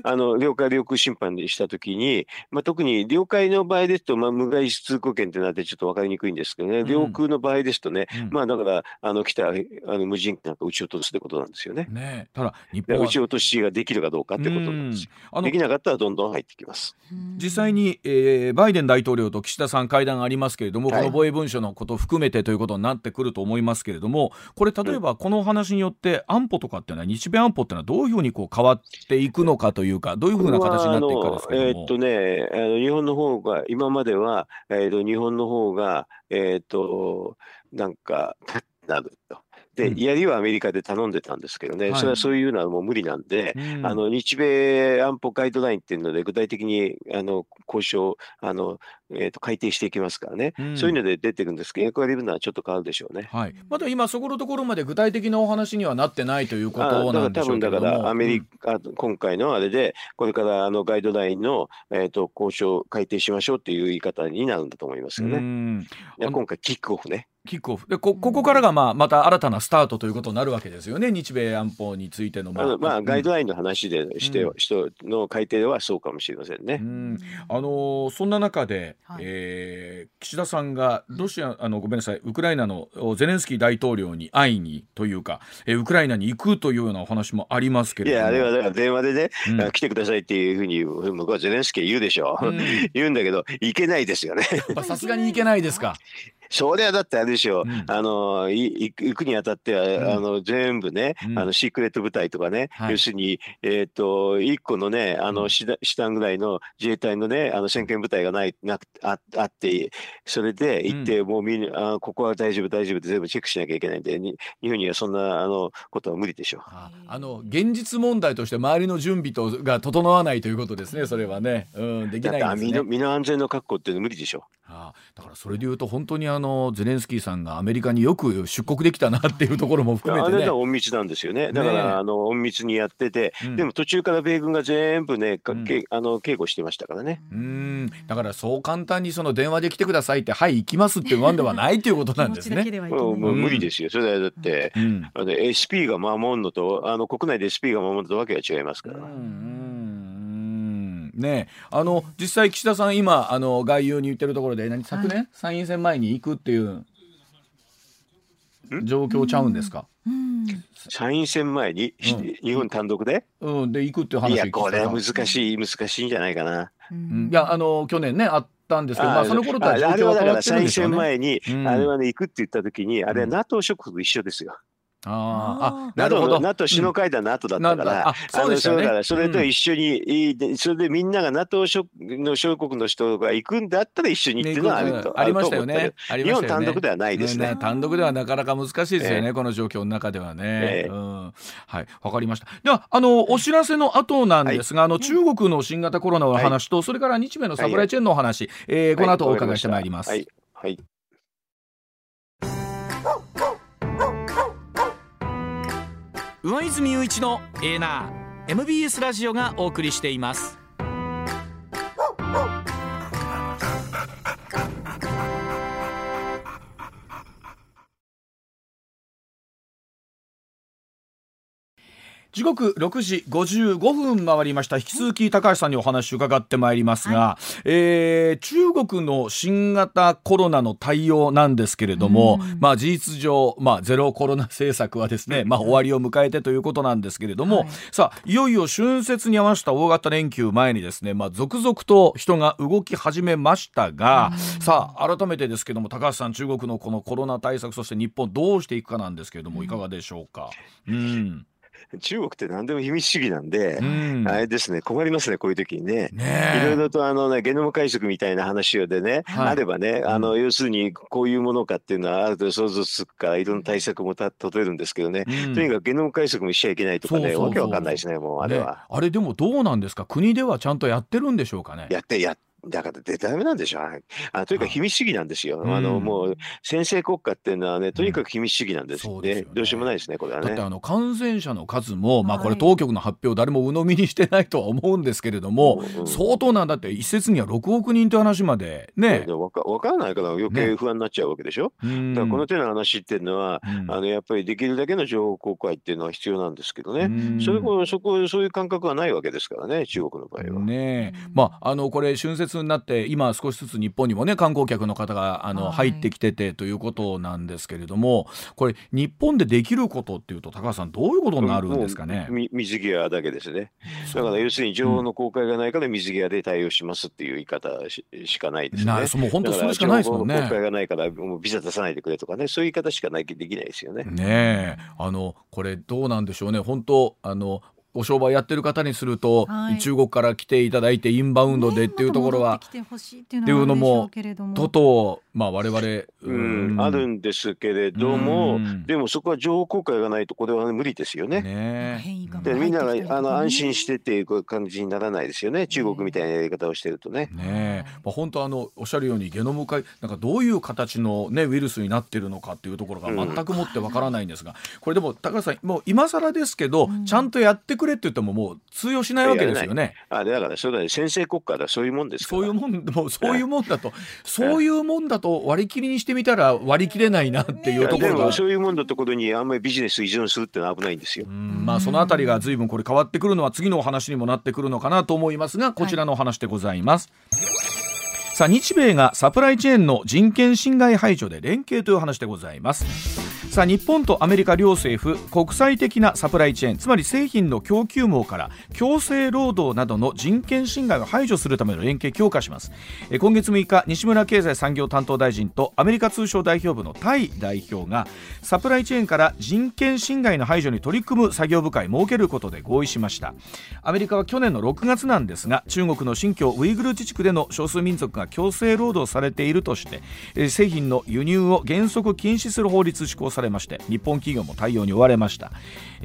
あの領海領空侵犯にしたときに、まあ、特に領海の場合ですと、まあ、無害通航権というのはちょっと分かりにくいんですけどね、領空の場合ですとね、うん、まあ、だからあの来たあの無人機なんか撃ち落とすということなんですよ ね, ねただ日本は撃ち落としができるかどうかということなんです、うん、あのできなかったらどんどん入ってきます。実際に、えー、バイデン大統領と岸田さん会談ありますけれども、はい、この防衛文書のことを含めてということになってくると思いますけれども、これ例えばこの話によって安保とかっていうのは、日米安保っていうのはどういうふうにこう変わっていくのかというか、どういうふうな形になっていくかですけども、えーっとね、あの日本の方が今までは、えー、っと日本の方が、えー、っとなんかなるとで、槍はアメリカで頼んでたんですけどね、はい、それはそういうのはもう無理なんで、うん、あの日米安保ガイドラインっていうので具体的にあの交渉あの、えー、と改定していきますからね、うん、そういうので出てるんですけど、役割分のはちょっと変わるでしょうね、はい、まだ今そこのところまで具体的なお話にはなってないということなんでしょうけども、だから多分だからアメリカ、うん、今回のあれでこれからあのガイドラインの、えー、と交渉改定しましょうっていう言い方になるんだと思いますよね、うん、いや今回キックオフね、キックオフで こ, ここからが、まあ、また新たなスタートということになるわけですよね、日米安保について の,、まああのまあ、ガイドラインの話でして、うん、人の改定はそうかもしれませんね、うん、あのそんな中ではいえー、岸田さんがロシアあのごめんなさいウクライナのゼレンスキー大統領に会いにというか、えー、ウクライナに行くというようなお話もありますけれども、いやあれはだから電話でね、うん、来てくださいっていうふうに僕はゼレンスキー言うでしょ、うん、言うんだけど行けないですよね。さすがに行けないですか。それはだってあれでしょ、うん、あの行くにあたっては、うん、あの全部ね、うん、あのシークレット部隊とかね、はい、要するに、えー、といっこのねあの師団ぐらいの自衛隊のねあの先遣部隊がないなああってそれで行って、うん、もうみんなあここは大丈夫大丈夫って全部チェックしなきゃいけないんでに日本にはそんなあのことは無理でしょう。ああの現実問題として周りの準備とが整わないということですね。それはね、うん、できないですね。だって身の安全の確保って無理でしょ。あだからそれでいうと本当にあのゼレンスキーさんがアメリカによく出国できたなっていうところも含めてね。あれは隠密なんですよね。だから、ね、あの隠密にやってて、うん、でも途中から米軍が全部ね、うん、あの警護してましたからね。うーんだからそう簡単にその電話で来てくださいってはい行きますってわんではないということなんですね。無理ですよ。それはだって、うん、あの エスピー が守るのとあの国内で エスピー が守るのとわけが違いますから。うんうんね、あの実際岸田さん今あの外遊に行ってるところで何昨年、はい、参院選前に行くっていう状況ちゃうんですか。うんうん、参院選前に、うん、日本単独で、うん、で行くっていう話。いやこれは難しい難しいんじゃないかな。うん、いやあの去年ねあったんですけど、あ、まあ、その頃とは状況は変わってるんでしょうね。あれはだから参院選前に、うん、あれはね行くって言った時にあれは NATO 諸国と一緒ですよ。ああなるほど。 NATO 首脳会談の後だったから、うん、それと一緒に、うん、それでみんなが NATO 諸国の人が行くんだったら一緒に行ってのはあると、ね、ありましたよね。日本単独ではないです ね, ね, ね単独ではなかなか難しいですよね、えー、この状況の中ではね、えーうん、はいわかりました。ではあのお知らせの後なんですが、はい、あの中国の新型コロナの話と、はい、それから日米のサプライチェーンのお話、はいえー、この後お伺いしてまいります。はい、はいはい上泉雄一のエーナー エムビーエス ラジオがお送りしています。時刻ろくじごじゅうごふん回りました。引き続き高橋さんにお話伺ってまいりますが、はいえー、中国の新型コロナの対応なんですけれども、まあ、事実上、まあ、ゼロコロナ政策はですね、まあ、終わりを迎えてということなんですけれども、はい、さあいよいよ春節に合わせた大型連休前にですね、まあ、続々と人が動き始めましたが、さあ改めてですけども高橋さん中国のこのコロナ対策そして日本どうしていくかなんですけれどもいかがでしょうか。うん中国って何でも秘密主義なんで、うん、あれですね困りますねこういう時にね。いろいろとあの、ね、ゲノム解析みたいな話でね、はい、あればねあの、うん、要するにこういうものかっていうのはある程度想像つくからいろんな対策もたとれるんですけどね、うん、とにかくゲノム解析もしちゃいけないとかね、そうそうそうわけわかんないですねもうあれは、ね、あれでもどうなんですか国ではちゃんとやってるんでしょうかね。やってやってだから出た目なんでしょう。あとにかく秘密主義なんですよ、うん、あのもう専制国家っていうのはねとにかく秘密主義なんです、うん、そうですよね、どうしようもないですねこれはね。だってあの感染者の数も、まあ、これ当局の発表誰も鵜呑みにしてないとは思うんですけれども、はい、相当なんだって一説にはろくおくにんという話までね、うん、分か、分からないから余計不安になっちゃうわけでしょ、ね、だからこの手の話っていうのは、うん、あのやっぱりできるだけの情報公開っていうのは必要なんですけどね、うん、それこそこそういう感覚はないわけですからね中国の場合は、ねえまあ、あのこれ春節になって今少しずつ日本にもね観光客の方があの入ってきててということなんですけれども、これ日本でできることっていうと高橋さんどういうことになるんですかね。水際だけですね。だから要するに情報の公開がないから水際で対応しますっていう言い方しかないですね。なもう本当それしかないですもんね。情報公開がないからもうビザ出さないでくれとかねそういう言い方しかないできないですよね。ねえあのこれどうなんでしょうね本当あのお商売やってる方にすると、はい、中国から来ていただいてインバウンドでっていうところは、ね、また戻ってきてほしいっていうのもとと、まあ、我々、うんうん、あるんですけれども、うん、でもそこは情報公開がないとこれは、ね、無理ですよね。ねでみんながあの安心してっていう感じにならないですよね中国みたいなやり方をしてるとね。ねまあ、本当あのおっしゃるようにゲノム解なんかどういう形の、ね、ウイルスになってるのかっていうところが全くもってわからないんですが、うん、これでも高橋さんもう今更ですけど、うん、ちゃんとやってくれって言ってももう通用しないわけですよね。あだからそれは専制国家だそういうもんですからそういうもんもうそういうもんだとそういうもんだと割り切りにしてみたら割り切れないなっていうところがでもそういうもんだところにあんまりビジネス依存するってのは危ないんですよ。うん、まあ、そのあたりが随分これ変わってくるのは次のお話にもなってくるのかなと思いますがこちらのお話でございます。はいさあ、日米がサプライチェーンの人権侵害排除で連携という話でございます。さあ、日本とアメリカ両政府、国際的なサプライチェーン、つまり製品の供給網から強制労働などの人権侵害を排除するための連携を強化します。え今月むいか、西村経済産業担当大臣とアメリカ通商代表部のタイ代表がサプライチェーンから人権侵害の排除に取り組む作業部会を設けることで合意しました。アメリカは去年のろくがつなんですが、中国の新疆ウイグル自治区での少数民族が強制労働されているとして、えー、製品の輸入を原則禁止する法律施行されまして、日本企業も対応に追われました。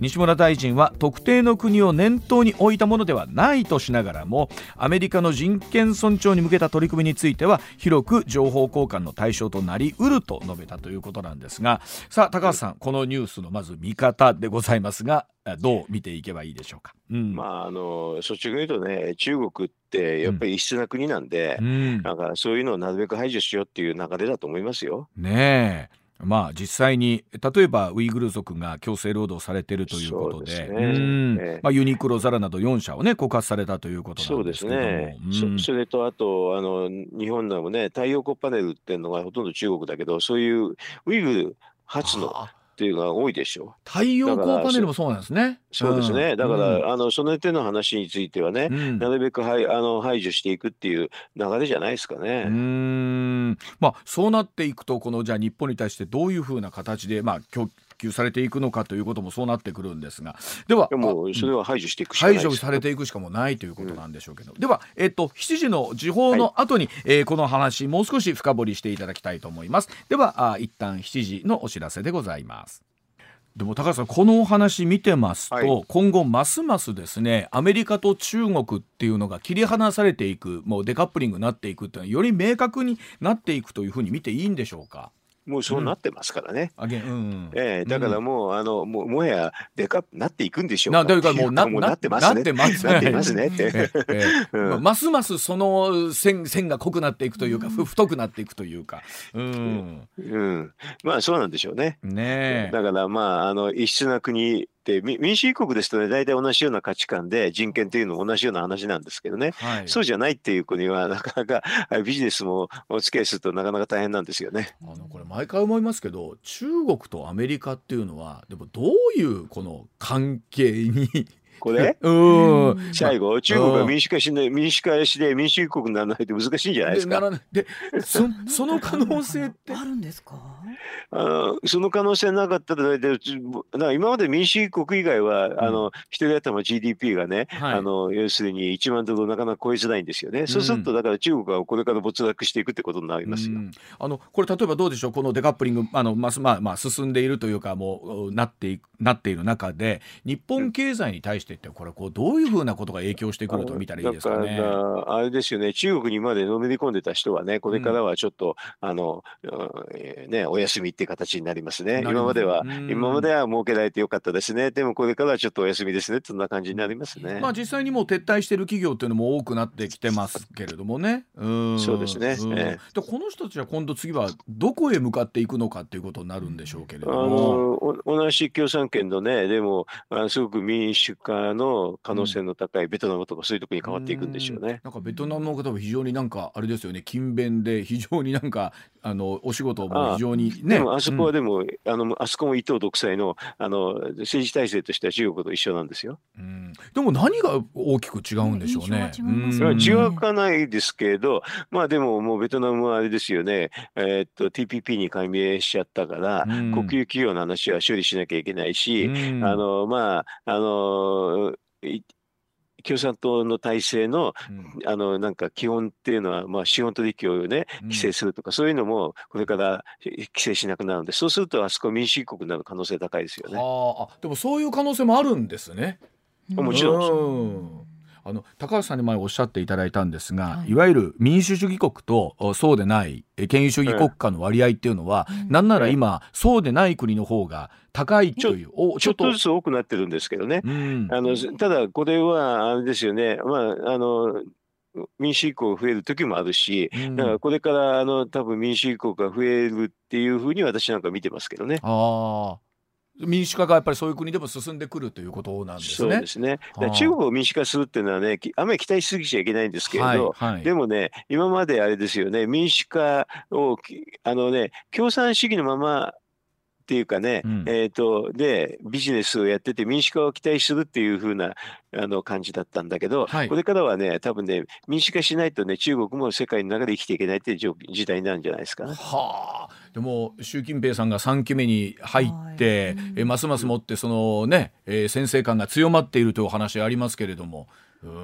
西村大臣は特定の国を念頭に置いたものではないとしながらも、アメリカの人権尊重に向けた取り組みについては広く情報交換の対象となりうると述べたということなんですが、さあ高橋さん、このニュースのまず見方でございますが、どう見ていけばいいでしょうか。うん、まああの率直に言うとね、中国ってやっぱり異質な国なんで、うん、なんかそういうのをなるべく排除しようっていう流れだと思いますよ。ねえ、まあ実際に例えばウイグル族が強制労働されているということ で, で、ねうんねまあ、ユニクロザラなどよんしゃを、ね、告発されたということなんですけども、そうですね、うん、そ, それとあとあの日本でもね、太陽光パネルっていうのがほとんど中国だけど、そういうウイグル発のっていうのが多いでしょう。太陽光パネルもそうなんですね。そうですね、うん、だから、うん、あのその手の話についてはね、うん、なるべくはいあの排除していくっていう流れじゃないですかね。うーん、まあ、そうなっていくと、このじゃあ日本に対してどういうふうな形で、まあ、供給されていくのかということもそうなってくるんですが、ではもうそれは排除していくしかないです、ね、排除されていくしかもないということなんでしょうけど、うん、では、えっと、しちじの時報の後に、はいえー、この話もう少し深掘りしていただきたいと思います。ではあ一旦しちじのお知らせでございます。でも高橋さん、このお話見てますと、はい、今後ますますですね、アメリカと中国っていうのが切り離されていく、もうデカップリングになっていくっていうのはより明確になっていくというふうに見ていいんでしょうか。もうそうなってますからね、うんうんえー、だからもう、うん、あの も, もはやデカなっていくんでしょうか。だからもう な, もうなってますねってますねってますますその 線, 線が濃くなっていくというか、うん、太くなっていくというか、うんうん、まあそうなんでしょう ね, ねだからまああの異質な国で民主主義国ですとね、大体同じような価値観で人権というのも同じような話なんですけどね、はい、そうじゃないっていう国はなかなかビジネスもお付き合いするとなかなか大変なんですよね。あのこれ毎回思いますけど、中国とアメリカっていうのはでもどういうこの関係にこれうん最後中国が民主化しない民主化して民主主義国にならないって難しいんじゃないですか。でならで そ, その可能性ってあるんですか。あのその可能性なかったら、だから今まで民主主義国以外は、うん、あの一人頭 ジーディーピー がね、はい、あの要するにいちまんドルなかなか超えづらいんですよね、うん、そうするとだから中国はこれから没落していくってことになりますよ、うん、あのこれ例えばどうでしょう、このデカップリングあの、まあまあまあ、進んでいるというかもうなっていくなっている中で、日本経済に対してってこれこうどういうふうなことが影響してくると見たらいいですかね。だからあれですよね、中国にまでのめり込んでた人はね、これからはちょっと、うん、あの、うん、ねお休みって形になりますね。今までは、うん、今までは儲けられてよかったですね、でもこれからはちょっとお休みですね、そんな感じになりますね、うん、まあ実際にもう撤退している企業っていうのも多くなってきてますけれどもね。うんそうですね、うんえー、でこの人たちは今度次はどこへ向かっていくのかっていうことになるんでしょうけれども、あの同じ共産圏のね、でもすごく民主化の可能性の高いベトナムとかそういうところに変わっていくんでしょうね、うん、なんかベトナムの方は非常になんかあれですよね、勤勉で非常になんかあのお仕事も非常にね、 あ, でもあそこはでも、うん、あ, のあそこも一党独裁 の, あの政治体制としては中国と一緒なんですよ、うん、でも何が大きく違うんでしょうね。違うかないですけど、まあでももうベトナムはあれですよね、えー、っと ティーピーピー に加盟しちゃったから、うん、国有企業の話は処理しなきゃいけないし、うん、あのまああの共産党の体制 の,、うん、あのなんか基本っていうのは、まあ、資本取引を、ね、規制するとか、うん、そういうのもこれから規制しなくなるので、そうするとあそこ民主主義国になる可能性高いですよね。ああでもそういう可能性もあるんですね。もちろんです、うんあの高橋さんに前おっしゃっていただいたんですが、はい、いわゆる民主主義国とそうでない権威主義国家の割合っていうのは、うん、なんなら今、うん、そうでない国の方が高いというち ょ, ちょっとずつ多くなってるんですけどね、うん、あのただこれはあれですよね、まああの民主主義国が増える時もあるし、うん、だからこれからあの多分民主主義国が増えるっていうふうに私なんか見てますけどね。あ民主化がやっぱりそういう国でも進んでくるということなんですね。そうですね。はあ、中国を民主化するっていうのはね、あまり期待しすぎちゃいけないんですけれど、はいはい、でもね、今まであれですよね、民主化をあのね、共産主義のままっていうかね、うん、えーと、でビジネスをやってて民主化を期待するっていう風なあの感じだったんだけど、はい、これからはね、多分ね、民主化しないとね、中国も世界の中で生きていけないっていう時代なんじゃないですかね。はあ、でも習近平さんがさんきめに入って、はい、えますますもってそのね、えー、先制感が強まっているというお話ありますけれども。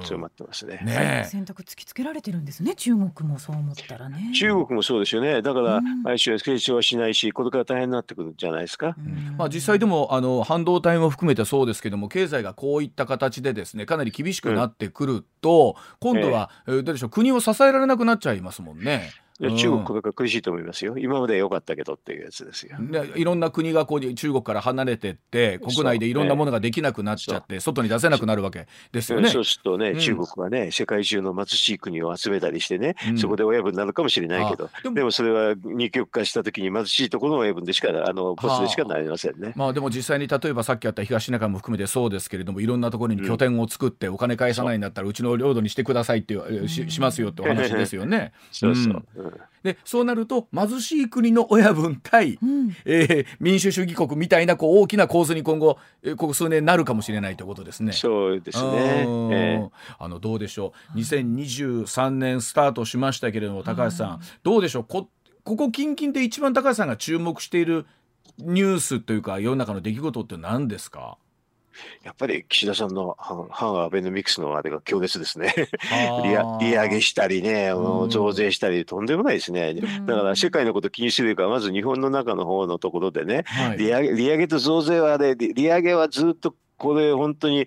強まってますね。ね、選択突きつけられてるんですね、中国も。そう思ったらね、中国もそうですよね。だから毎週成長はしないし、これから大変になってくるんじゃないですか。うん、まあ、実際でもあの半導体も含めてそうですけども、経済がこういった形でですね、かなり厳しくなってくると、うん、今度は、えー、どうでしょう、国を支えられなくなっちゃいますもんね。中国これから苦しいと思いますよ。今までは良かったけどっていうやつですよ。で、いろんな国がこう中国から離れてって、国内でいろんなものができなくなっちゃって、ね、外に出せなくなるわけですよね。そうするとね、うん、中国はね、世界中の貧しい国を集めたりしてね、うん、そこで親分になるかもしれないけど、でも、でもそれは二極化したときに貧しいところの親分でしか、あのボスでしかなりませんね。まあ、でも実際に例えばさっきあった東シナ海も含めてそうですけれども、いろんなところに拠点を作って、うん、お金返さないんだったらうちの領土にしてくださいっていう、うん、し, しますよってお話ですよね。そうそう。うん、でそうなると貧しい国の親分対、うん、えー、民主主義国みたいなこう大きな構図に今後、えー、ここ数年なるかもしれないということですね。そうですね。あ、えー、あのどうでしょう、にせんにじゅうさんねんスタートしましたけれども、高橋さんどうでしょう、 こ, ここ近々で一番高橋さんが注目しているニュースというか世の中の出来事って何ですか？やっぱり岸田さんの反アベノミクスのあれが強烈ですね。利上げしたりね、増税したり、とんでもないですね。だから世界のこと気にするから、まず日本の中の方のところでね、はい、利上げ、利上げと増税はね、利上げはずっとこれ本当に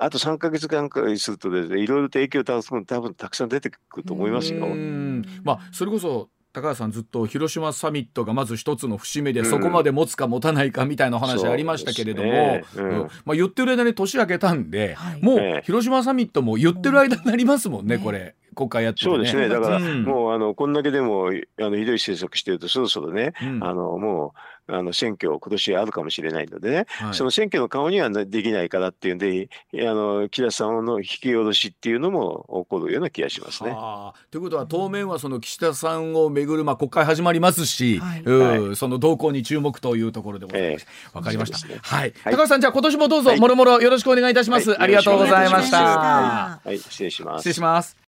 あとさんかげつかんくらいするとですね、いろいろと影響多分多分たくさん出てくると思いますよ。うん、まあ、それこそ高橋さんずっと広島サミットがまず一つの節目で、うん、そこまで持つか持たないかみたいな話ありましたけれども、ね、うん、まあ、言ってる間に年明けたんで、はい、もう広島サミットも言ってる間になりますもんね、うん、これ国会やってて、ね、そうですね。だから、うん、もうあのこんだけでもあのひどい政策してるとそろそろね、うん、あのもうあの選挙今年あるかもしれないのでね、はい、その選挙の顔にはできないからっていうんで、あの岸田さんの引き下ろしっていうのも起こるような気がしますね。はあ、ということは当面はその岸田さんをめぐる、まあ、国会始まりますし、はい、う、はい、その動向に注目というところでございます。わ、えー、かりました、ね、はいはい、高橋さん、じゃあ今年もどうぞ、はい、もろもろよろしくお願いいたします。はい、ありがとうございました。はい、失礼します。失礼します。